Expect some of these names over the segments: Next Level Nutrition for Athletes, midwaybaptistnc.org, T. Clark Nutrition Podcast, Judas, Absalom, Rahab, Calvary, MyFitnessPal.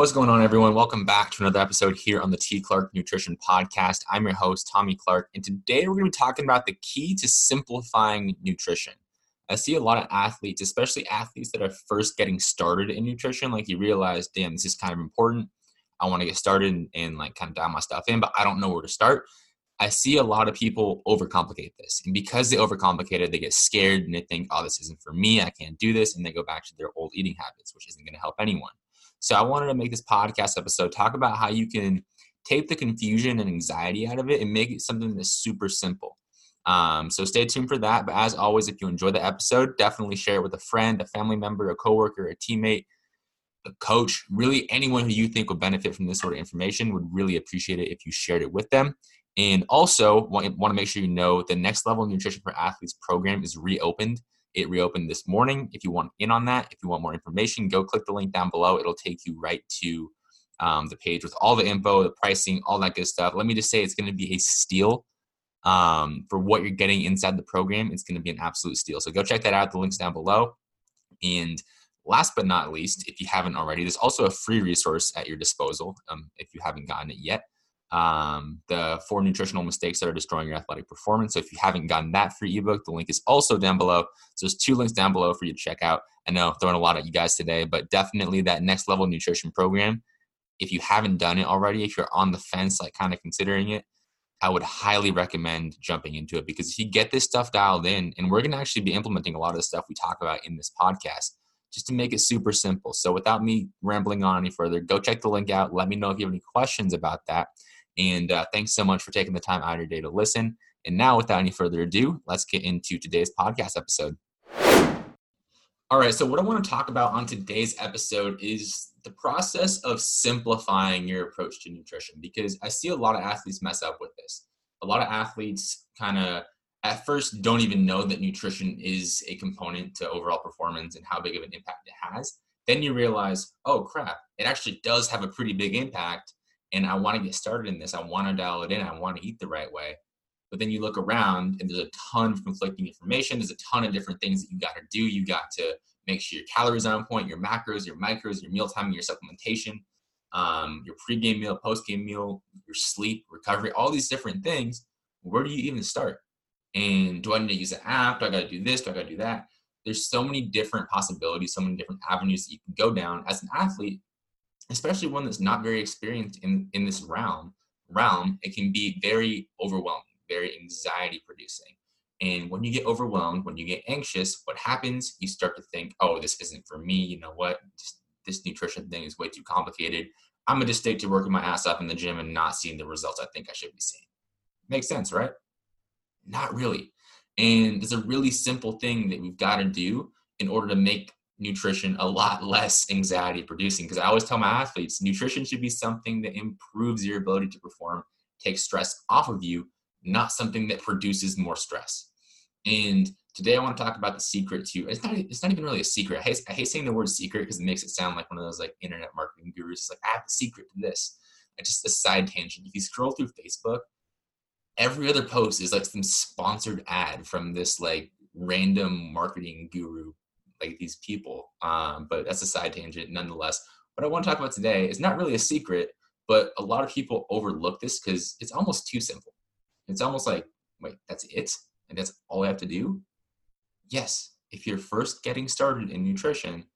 What's going on, everyone? Welcome back to another episode here on the T. Clark Nutrition Podcast. I'm your host, Tommy Clark, and today we're going to be talking about the key to simplifying nutrition. I see a lot of athletes, especially athletes that are first getting started in nutrition, like you realize, damn, this is kind of important. I want to get started and like kind of dial my stuff in, but I don't know where to start. I see a lot of people overcomplicate this, and because they overcomplicate it, they get scared and they think, oh, this isn't for me. I can't do this. And they go back to their old eating habits, which isn't going to help anyone. So I wanted to make this podcast episode talk about how you can take the confusion and anxiety out of it and make it something that's super simple. So stay tuned for that. But as always, if you enjoy the episode, definitely share it with a friend, a family member, a coworker, a teammate, a coach, really anyone who you think would benefit from this sort of information would really appreciate it if you shared it with them. And also want to make sure you know the Next Level Nutrition for Athletes program is reopened. It reopened this morning. If you want in on that, if you want more information, go click the link down below. It'll take you right to the page with all the info, the pricing, all that good stuff. Let me just say it's going to be a steal for what you're getting inside the program. It's going to be an absolute steal. So go check that out. The link's down below. And last but not least, if you haven't already, there's also a free resource at your disposal if you haven't gotten it yet. The 4 nutritional mistakes that are destroying your athletic performance. So if you haven't gotten that free ebook, the link is also down below. So there's 2 links down below for you to check out. I know I'm throwing a lot at you guys today, but definitely that Next Level Nutrition program. If you haven't done it already, if you're on the fence, like kind of considering it, I would highly recommend jumping into it, because if you get this stuff dialed in, and we're going to actually be implementing a lot of the stuff we talk about in this podcast, just to make it super simple. So without me rambling on any further, go check the link out. Let me know if you have any questions about that. And thanks so much for taking the time out of your day to listen. And now, without any further ado, let's get into today's podcast episode. All right, so what I want to talk about on today's episode is the process of simplifying your approach to nutrition, because I see a lot of athletes mess up with this. A lot of athletes kind of at first don't even know that nutrition is a component to overall performance and how big of an impact it has. Then you realize, oh crap, it actually does have a pretty big impact. And I want to get started in this. I want to dial it in. I want to eat the right way. But then you look around and there's a ton of conflicting information. There's a ton of different things that you got to do. You got to make sure your calories are on point, your macros, your micros, your meal timing, your supplementation, your pregame meal, postgame meal, your sleep, recovery, all these different things. Where do you even start? And do I need to use an app? Do I got to do this? Do I got to do that? There's so many different possibilities, so many different avenues that you can go down as an athlete, especially one that's not very experienced in this realm, it can be very overwhelming, very anxiety producing. And when you get overwhelmed, when you get anxious, what happens? You start to think, oh, this isn't for me. You know what? This nutrition thing is way too complicated. I'm going to just stick to working my ass off in the gym and not seeing the results I think I should be seeing. Makes sense, right? Not really. And it's a really simple thing that we've got to do in order to make nutrition a lot less anxiety producing, because I always tell my athletes nutrition should be something that improves your ability to perform, takes stress off of you, not something that produces more stress. And today I want to talk about the secret to, it's not even really a secret. I hate saying the word secret because it makes it sound like one of those like internet marketing gurus. It's like, I have the secret to this. It's just a side tangent. If you scroll through Facebook, every other post is like some sponsored ad from this like random marketing guru, like these people, but that's a side tangent nonetheless. What I want to talk about today is not really a secret, but a lot of people overlook this because it's almost too simple. It's almost like, wait, that's it? And that's all I have to do? Yes, if you're first getting started in nutrition,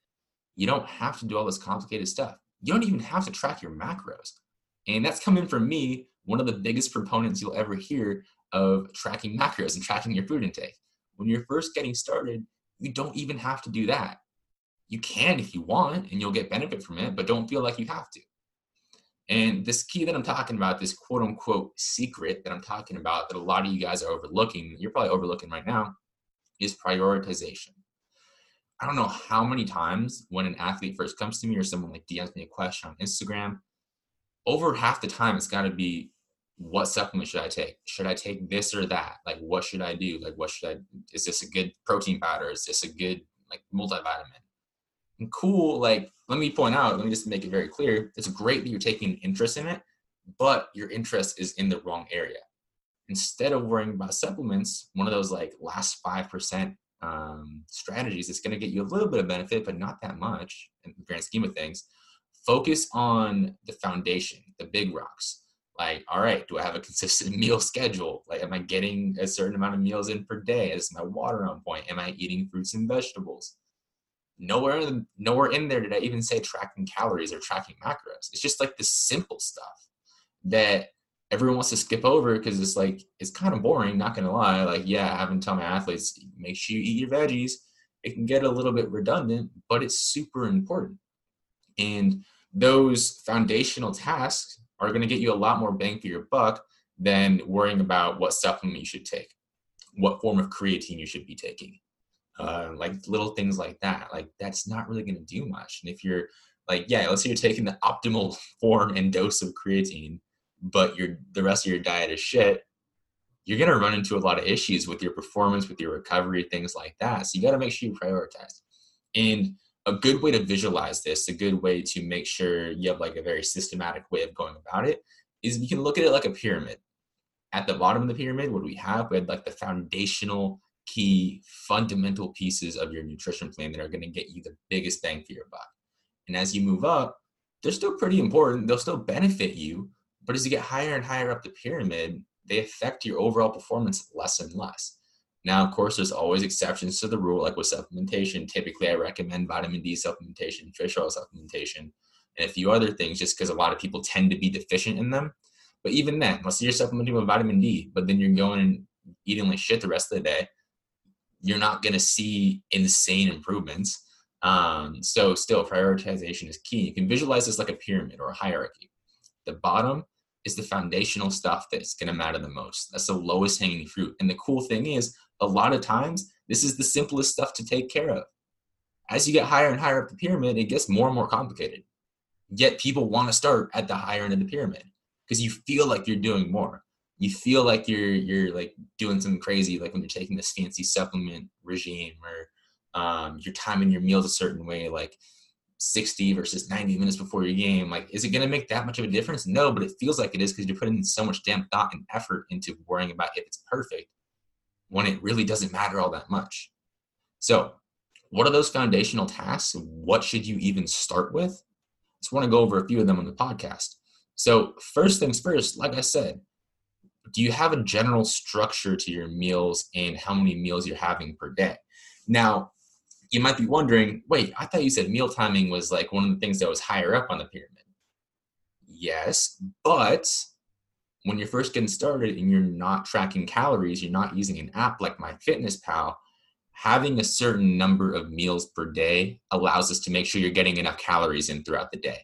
you don't have to do all this complicated stuff. You don't even have to track your macros. And that's coming from me, one of the biggest proponents you'll ever hear of tracking macros and tracking your food intake. When you're first getting started, you don't even have to do that. You can if you want, and you'll get benefit from it, but don't feel like you have to. And this key that I'm talking about, this quote unquote secret that I'm talking about that a lot of you guys are overlooking, you're probably overlooking right now, is prioritization. I don't know how many times when an athlete first comes to me or someone like DMs me a question on Instagram, over half the time it's got to be, what supplement should I take? Should I take this or that? Like, what should I do? Like, is this a good protein powder? Is this a good like multivitamin? And cool. Like, let me just make it very clear. It's great that you're taking interest in it, but your interest is in the wrong area. Instead of worrying about supplements, one of those like last 5% strategies that's going to get you a little bit of benefit, but not that much in the grand scheme of things. focus on the foundation, the big rocks. Like, all right, do I have a consistent meal schedule? Like, am I getting a certain amount of meals in per day? Is my water on point? Am I eating fruits and vegetables? Nowhere in there did I even say tracking calories or tracking macros. It's just like the simple stuff that everyone wants to skip over because it's like, it's kind of boring, not going to lie. Like, yeah, I haven't told my athletes, make sure you eat your veggies. It can get a little bit redundant, but it's super important. And those foundational tasks are going to get you a lot more bang for your buck than worrying about what supplement you should take, what form of creatine you should be taking, like little things like that. Like, that's not really going to do much. And if you're like, yeah, let's say you're taking the optimal form and dose of creatine, but the rest of your diet is shit, you're going to run into a lot of issues with your performance, with your recovery, things like that. So you got to make sure you prioritize. And a good way to visualize this, a good way to make sure you have like a very systematic way of going about it, is you can look at it like a pyramid. At the bottom of the pyramid, what do we have? We had like the foundational, key, fundamental pieces of your nutrition plan that are going to get you the biggest bang for your buck. And as you move up, they're still pretty important. They'll still benefit you. But as you get higher and higher up the pyramid, they affect your overall performance less and less. Now, of course, there's always exceptions to the rule, like with supplementation. Typically, I recommend vitamin D supplementation, fish oil supplementation, and a few other things just because a lot of people tend to be deficient in them. But even then, let's say you're supplementing with vitamin D, but then you're going and eating like shit the rest of the day, you're not going to see insane improvements. So still, prioritization is key. You can visualize this like a pyramid or a hierarchy. The bottom is the foundational stuff that's going to matter the most. That's the lowest hanging fruit. And the cool thing is, a lot of times, this is the simplest stuff to take care of. As you get higher and higher up the pyramid, it gets more and more complicated. Yet people want to start at the higher end of the pyramid because you feel like you're doing more. You feel like you're like doing something crazy, like when you're taking this fancy supplement regime, or you're timing your meals a certain way, like 60 versus 90 minutes before your game. Like, is it going to make that much of a difference? No, but it feels like it is because you're putting so much damn thought and effort into worrying about if it's perfect when it really doesn't matter all that much. So what are those foundational tasks? What should you even start with? I just want to go over a few of them on the podcast. So first things first, like I said, do you have a general structure to your meals and how many meals you're having per day? Now, you might be wondering, wait, I thought you said meal timing was like one of the things that was higher up on the pyramid. Yes, but when you're first getting started and you're not tracking calories, you're not using an app like MyFitnessPal, having a certain number of meals per day allows us to make sure you're getting enough calories in throughout the day.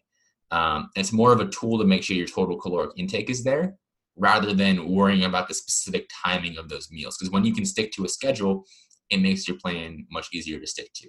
It's more of a tool to make sure your total caloric intake is there rather than worrying about the specific timing of those meals. Because when you can stick to a schedule, it makes your plan much easier to stick to.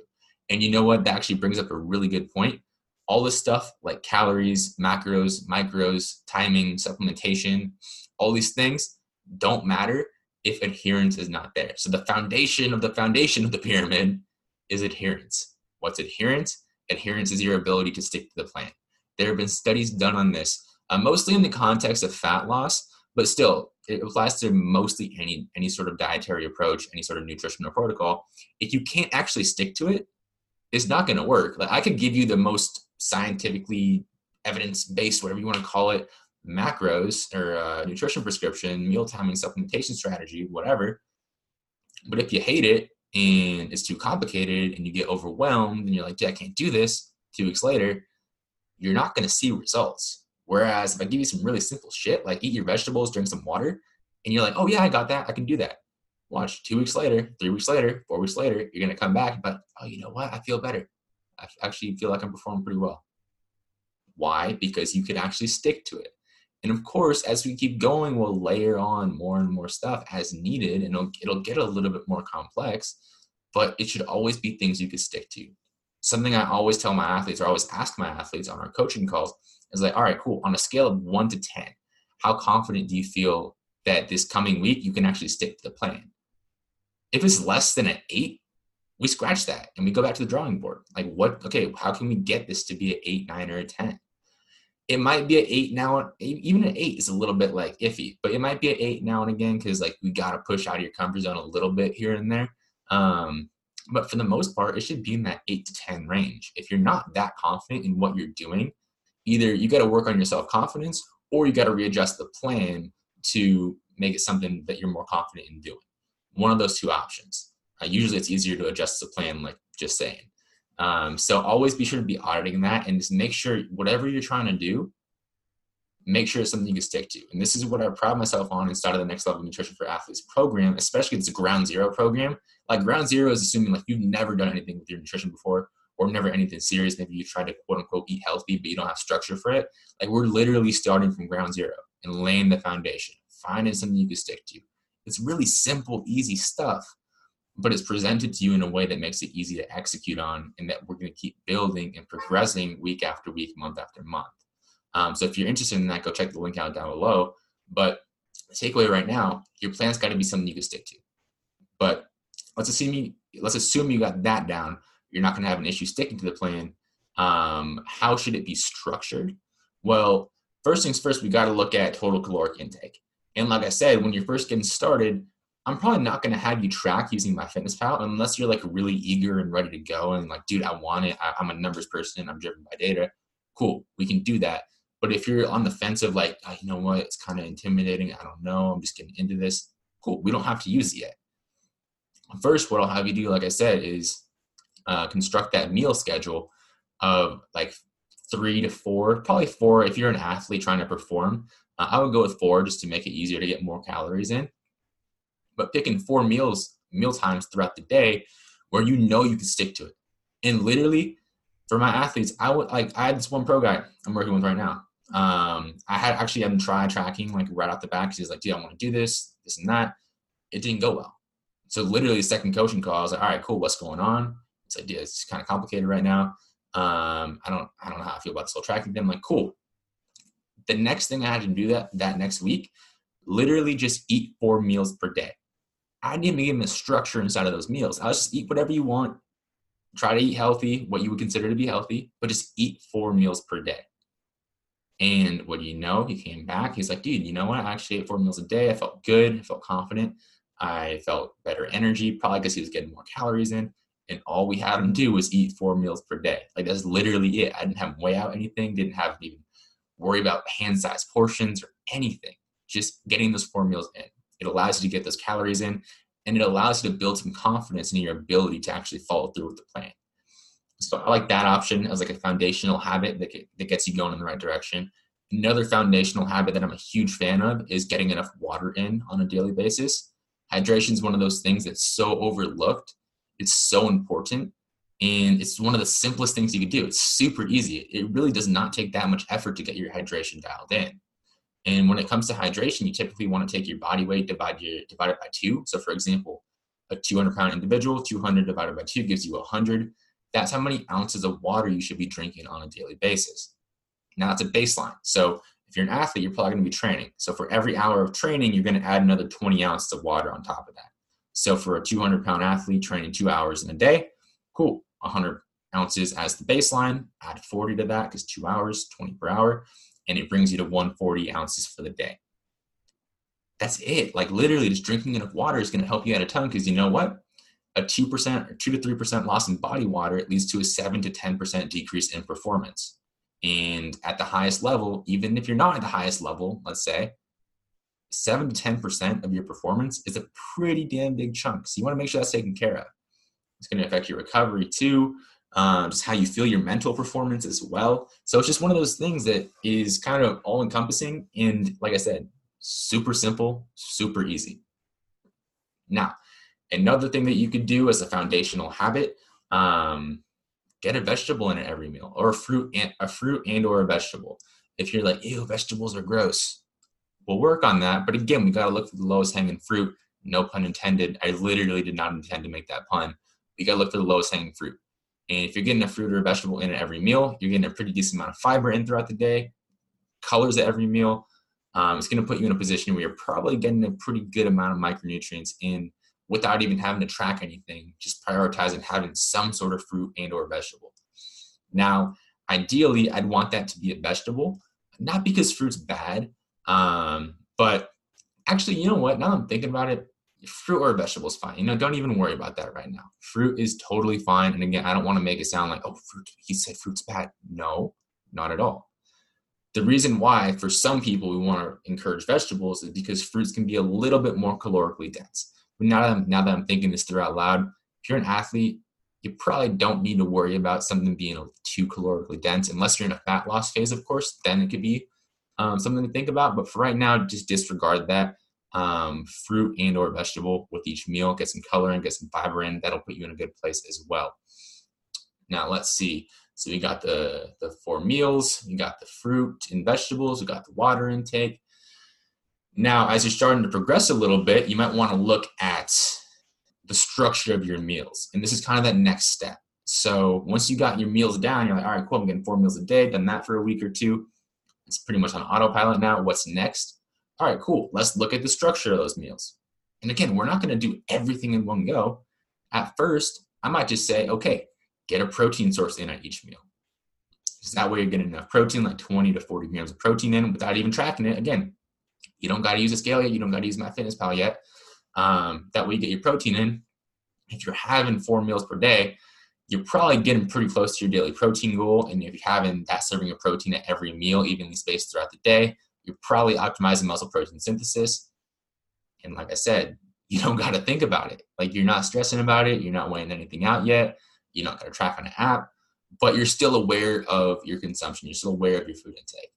And you know what? That actually brings up a really good point. All this stuff like calories, macros, micros, timing, supplementation, all these things don't matter if adherence is not there. So the foundation of the pyramid is adherence. What's adherence? Adherence is your ability to stick to the plan. There have been studies done on this, mostly in the context of fat loss, but still, it applies to mostly any sort of dietary approach, any sort of nutritional protocol. If you can't actually stick to it, it's not going to work. Like, I could give you the most scientifically evidence-based, whatever you want to call it, macros or nutrition prescription, meal timing, supplementation strategy, whatever. But if you hate it and it's too complicated and you get overwhelmed and you're like, yeah, I can't do this, 2 weeks later, you're not going to see results. Whereas if I give you some really simple shit, like eat your vegetables, drink some water, and you're like, oh yeah, I got that, I can do that. Watch, 2 weeks later, 3 weeks later, 4 weeks later, you're going to come back, but oh, you know what? I feel better. I actually feel like I'm performing pretty well. Why? Because you can actually stick to it. And of course, as we keep going, we'll layer on more and more stuff as needed, and it'll get a little bit more complex, but it should always be things you can stick to. Something I always tell my athletes, or I always ask my athletes on our coaching calls, is like, all right, cool. On a scale of 1 to 10, how confident do you feel that this coming week you can actually stick to the plan? If it's less than an 8, we scratch that and we go back to the drawing board. Like, what? Okay, how can we get this to be an 8, 9, or a 10? It might be an 8 now. Even an 8 is a little bit like iffy, but it might be an 8 now and again because like we got to push out of your comfort zone a little bit here and there. But for the most part, it should be in that 8 to 10 range. If you're not that confident in what you're doing, either you got to work on your self-confidence or you got to readjust the plan to make it something that you're more confident in doing. One of those two options. Usually it's easier to adjust the plan, like just saying. So always be sure to be auditing that and just make sure whatever you're trying to do, make sure it's something you can stick to. And this is what I pride myself on inside of the Next Level Nutrition for Athletes program, especially it's a ground zero program. Like ground zero is assuming like you've never done anything with your nutrition before or never anything serious. Maybe you tried to quote unquote eat healthy, but you don't have structure for it. Like we're literally starting from ground zero and laying the foundation, finding something you can stick to. It's really simple, easy stuff, but it's presented to you in a way that makes it easy to execute on and that we're going to keep building and progressing week after week, month after month. So if you're interested in that, go check the link out down below. But the takeaway right now, your plan's got to be something you can stick to. But let's assume you got that down. You're not going to have an issue sticking to the plan. How should it be structured? Well, first things first, we got to look at total caloric intake. And like I said, when you're first getting started, I'm probably not going to have you track using MyFitnessPal unless you're like really eager and ready to go and like, dude, I want it. I'm a numbers person. I'm driven by data. Cool. We can do that. But if you're on the fence of like, oh, you know what, it's kind of intimidating. I don't know. I'm just getting into this. Cool. We don't have to use it yet. First, what I'll have you do, like I said, is construct that meal schedule of like 3 to 4, probably 4. If you're an athlete trying to perform, I would go with 4 just to make it easier to get more calories in. But picking 4 meal times throughout the day where you know you can stick to it. And literally for my athletes, I had this one pro guy I'm working with right now. I had tried tracking like right off the bat because he's like, dude, I want to do this and that. It didn't go well. So literally the second coaching call, I was like, all right, cool, what's going on? It's like, dude, it's kind of complicated right now. I don't know how I feel about this whole tracking thing. I'm like, cool. The next thing I had to do that next week, literally just eat 4 meals per day. I didn't even give them a structure inside of those meals. I was just eat whatever you want. Try to eat healthy, what you would consider to be healthy, but just eat 4 meals per day. And what do you know? He came back. He's like, dude, you know what? I actually ate 4 meals a day. I felt good. I felt confident. I felt better energy, probably because he was getting more calories in. And all we had him do was eat 4 meals per day. Like that's literally it. I didn't have him weigh out anything. Didn't have him even worry about hand-sized portions or anything. Just getting those 4 meals in. It allows you to get those calories in, and it allows you to build some confidence in your ability to actually follow through with the plan. So I like that option as like a foundational habit that gets you going in the right direction. Another foundational habit that I'm a huge fan of is getting enough water in on a daily basis. Hydration is one of those things that's so overlooked. It's so important, and it's one of the simplest things you can do. It's super easy. It really does not take that much effort to get your hydration dialed in. And when it comes to hydration, you typically want to take your body weight, divide it by 2. So for example, a 200-pound individual, 200 divided by 2 gives you 100. That's how many ounces of water you should be drinking on a daily basis. Now that's a baseline. So if you're an athlete, you're probably going to be training. So for every hour of training, you're going to add another 20 ounces of water on top of that. So for a 200-pound athlete training 2 hours in a day, cool, 100 ounces as the baseline, add 40 to that because 2 hours, 20 per hour. And it brings you to 140 ounces for the day. That's it. Like literally just drinking enough water is going to help you out a ton because you know what? A 2% or 2 to 3% loss in body water, it leads to a 7 to 10% decrease in performance. And at the highest level, even if you're not at the highest level, let's say 7 to 10% of your performance is a pretty damn big chunk. So you want to make sure that's taken care of. It's going to affect your recovery too. Just how you feel your mental performance as well. So it's just one of those things that is kind of all encompassing. And like I said, super simple, super easy. Now, another thing that you could do as a foundational habit, get a vegetable in at every meal or a fruit and or a vegetable. If you're like, ew, vegetables are gross. We'll work on that. But again, we got to look for the lowest hanging fruit. No pun intended. I literally did not intend to make that pun. We got to look for the lowest hanging fruit. And if you're getting a fruit or a vegetable in at every meal, you're getting a pretty decent amount of fiber in throughout the day, colors at every meal. It's going to put you in a position where you're probably getting a pretty good amount of micronutrients in without even having to track anything, just prioritizing having some sort of fruit and or vegetable. Now, ideally, I'd want that to be a vegetable, not because fruit's bad, but actually, you know what? Now that I'm thinking about it, fruit or vegetable is fine. You know, don't even worry about that right now. Fruit is totally fine. And again, I don't want to make it sound like, oh, fruit, he said fruit's bad. No, not at all. The reason why for some people we want to encourage vegetables is because fruits can be a little bit more calorically dense. But now that I'm thinking this through out loud, if you're an athlete, you probably don't need to worry about something being too calorically dense, unless you're in a fat loss phase, of course, then it could be something to think about. But for right now, just disregard that. Fruit and or vegetable with each meal, get some color in, get some fiber in. That'll put you in a good place as well. Now let's see. So we got the four meals, you got the fruit and vegetables, you got the water intake. Now, as you're starting to progress a little bit, you might want to look at the structure of your meals. And this is kind of that next step. So once you got your meals down, you're like, all right, cool, I'm getting 4 meals a day, done that for a week or two. It's pretty much on autopilot now. What's next? All right, cool. Let's look at the structure of those meals. And again, we're not going to do everything in one go. At first, I might just say, okay, get a protein source in at each meal. Because that way you're getting enough protein, like 20 to 40 grams of protein in without even tracking it. Again, you don't got to use a scale yet. You don't got to use MyFitnessPal yet. That way you get your protein in. If you're having 4 meals per day, you're probably getting pretty close to your daily protein goal. And if you're having that serving of protein at every meal, evenly spaced throughout the day, you're probably optimizing muscle protein synthesis. And like I said, you don't got to think about it. Like, you're not stressing about it. You're not weighing anything out yet. You're not going to track on an app, but you're still aware of your consumption. You're still aware of your food intake.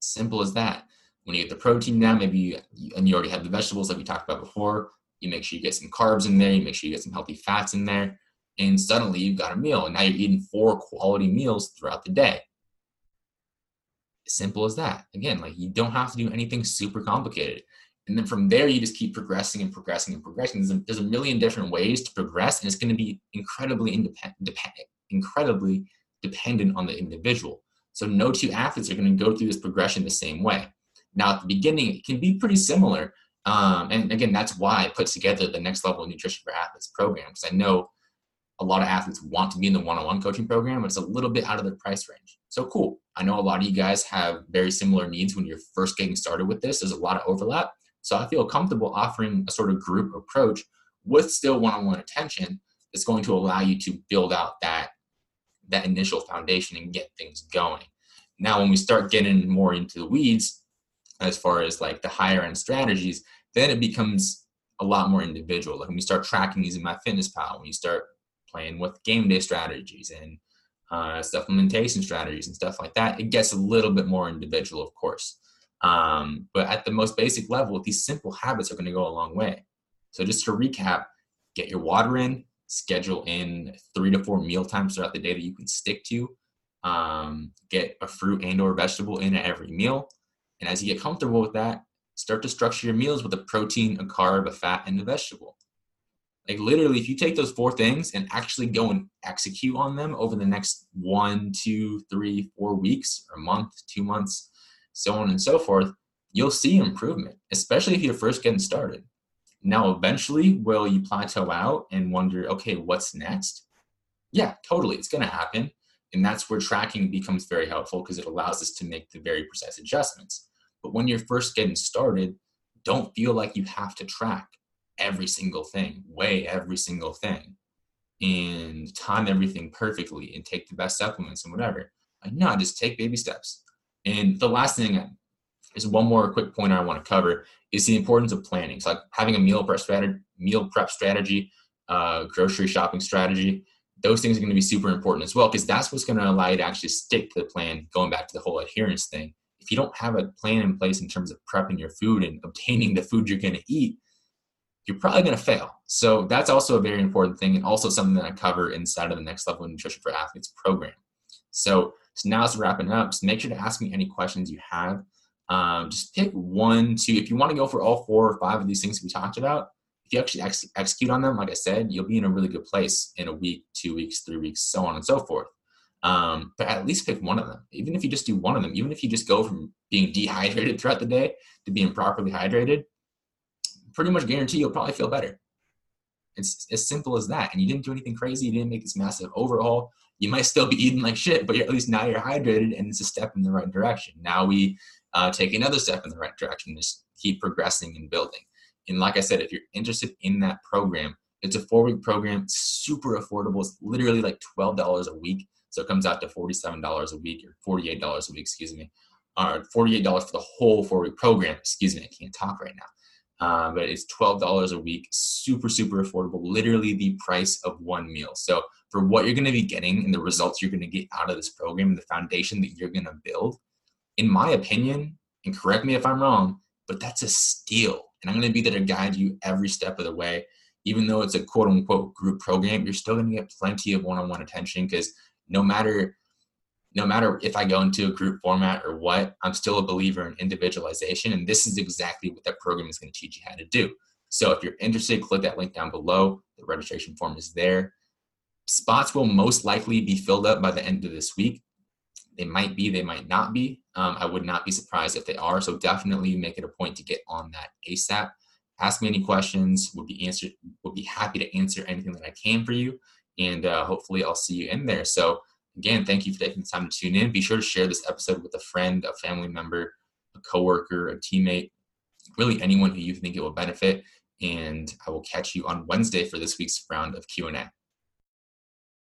Simple as that. When you get the protein down, maybe you already have the vegetables like we talked about before. You make sure you get some carbs in there. You make sure you get some healthy fats in there. And suddenly you've got a meal. And now you're eating 4 quality meals throughout the day. Simple as that. Again, like, you don't have to do anything super complicated. And then from there, you just keep progressing and progressing and progressing. There's a million different ways to progress, and it's going to be incredibly dependent on the individual. So no two athletes are going to go through this progression the same way. Now, at the beginning, it can be pretty similar. And again, that's why I put together the Next Level Nutrition for Athletes program, because I know a lot of athletes want to be in the one-on-one coaching program, but it's a little bit out of their price range. So cool. I know a lot of you guys have very similar needs when you're first getting started with this. There's a lot of overlap. So I feel comfortable offering a sort of group approach with still one-on-one attention that's going to allow you to build out that initial foundation and get things going. Now, when we start getting more into the weeds, as far as like the higher end strategies, then it becomes a lot more individual. Like, when you start tracking these in MyFitnessPal, when you start playing with game day strategies and supplementation strategies and stuff like that, it gets a little bit more individual, of course. But at the most basic level, these simple habits are going to go a long way. So just to recap, get your water in, schedule in 3 to 4 meal times throughout the day that you can stick to, get a fruit and or vegetable in at every meal. And as you get comfortable with that, start to structure your meals with a protein, a carb, a fat, and a vegetable. Like, literally, if you take those 4 things and actually go and execute on them over the next 1, 2, 3, 4 weeks, or a month, 2 months, so on and so forth, you'll see improvement, especially if you're first getting started. Now, eventually, will you plateau out and wonder, okay, what's next? Yeah, totally. It's going to happen. And that's where tracking becomes very helpful, because it allows us to make the very precise adjustments. But when you're first getting started, don't feel like you have to track every single thing, weigh every single thing, and time everything perfectly, and take the best supplements and whatever. Like, no, just take baby steps. And the last thing is one more quick point I want to cover is the importance of planning. So, like, having a meal prep strategy, grocery shopping strategy, those things are going to be super important as well, because that's what's going to allow you to actually stick to the plan, going back to the whole adherence thing. If you don't have a plan in place in terms of prepping your food and obtaining the food you're going to eat, you're probably going to fail. So that's also a very important thing, and also something that I cover inside of the Next Level Nutrition for Athletes program. So now it's wrapping up. So make sure to ask me any questions you have. Just pick 1, 2. If you want to go for all 4 or 5 of these things we talked about, if you actually execute on them, like I said, you'll be in a really good place in a week, 2 weeks, 3 weeks, so on and so forth. But at least pick one of them. Even if you just do one of them, even if you just go from being dehydrated throughout the day to being properly hydrated, pretty much guarantee you'll probably feel better. It's as simple as that. And you didn't do anything crazy. You didn't make this massive overhaul. You might still be eating like shit, but at least now you're hydrated, and it's a step in the right direction. Now we take another step in the right direction. Just keep progressing and building. And like I said, if you're interested in that program, it's a 4-week program. It's super affordable. It's literally like $12 a week. So it comes out to $47 a week or $48 a week, excuse me, or $48 for the whole 4-week program. Excuse me, I can't talk right now. But it's $12 a week, super, super affordable, literally the price of one meal. So for what you're going to be getting and the results you're going to get out of this program and the foundation that you're going to build, in my opinion, and correct me if I'm wrong, but that's a steal. And I'm going to be there to guide you every step of the way. Even though it's a quote unquote group program, you're still going to get plenty of one-on-one attention, because no matter if I go into a group format or what, I'm still a believer in individualization. And this is exactly what that program is going to teach you how to do. So if you're interested, click that link down below. The registration form is there. Spots will most likely be filled up by the end of this week. They might be, they might not be. I would not be surprised if they are. So definitely make it a point to get on that ASAP. Ask me any questions. We'll be happy to answer anything that I can for you. And hopefully I'll see you in there. So again, thank you for taking the time to tune in. Be sure to share this episode with a friend, a family member, a coworker, a teammate, really anyone who you think it will benefit. And I will catch you on Wednesday for this week's round of Q&A.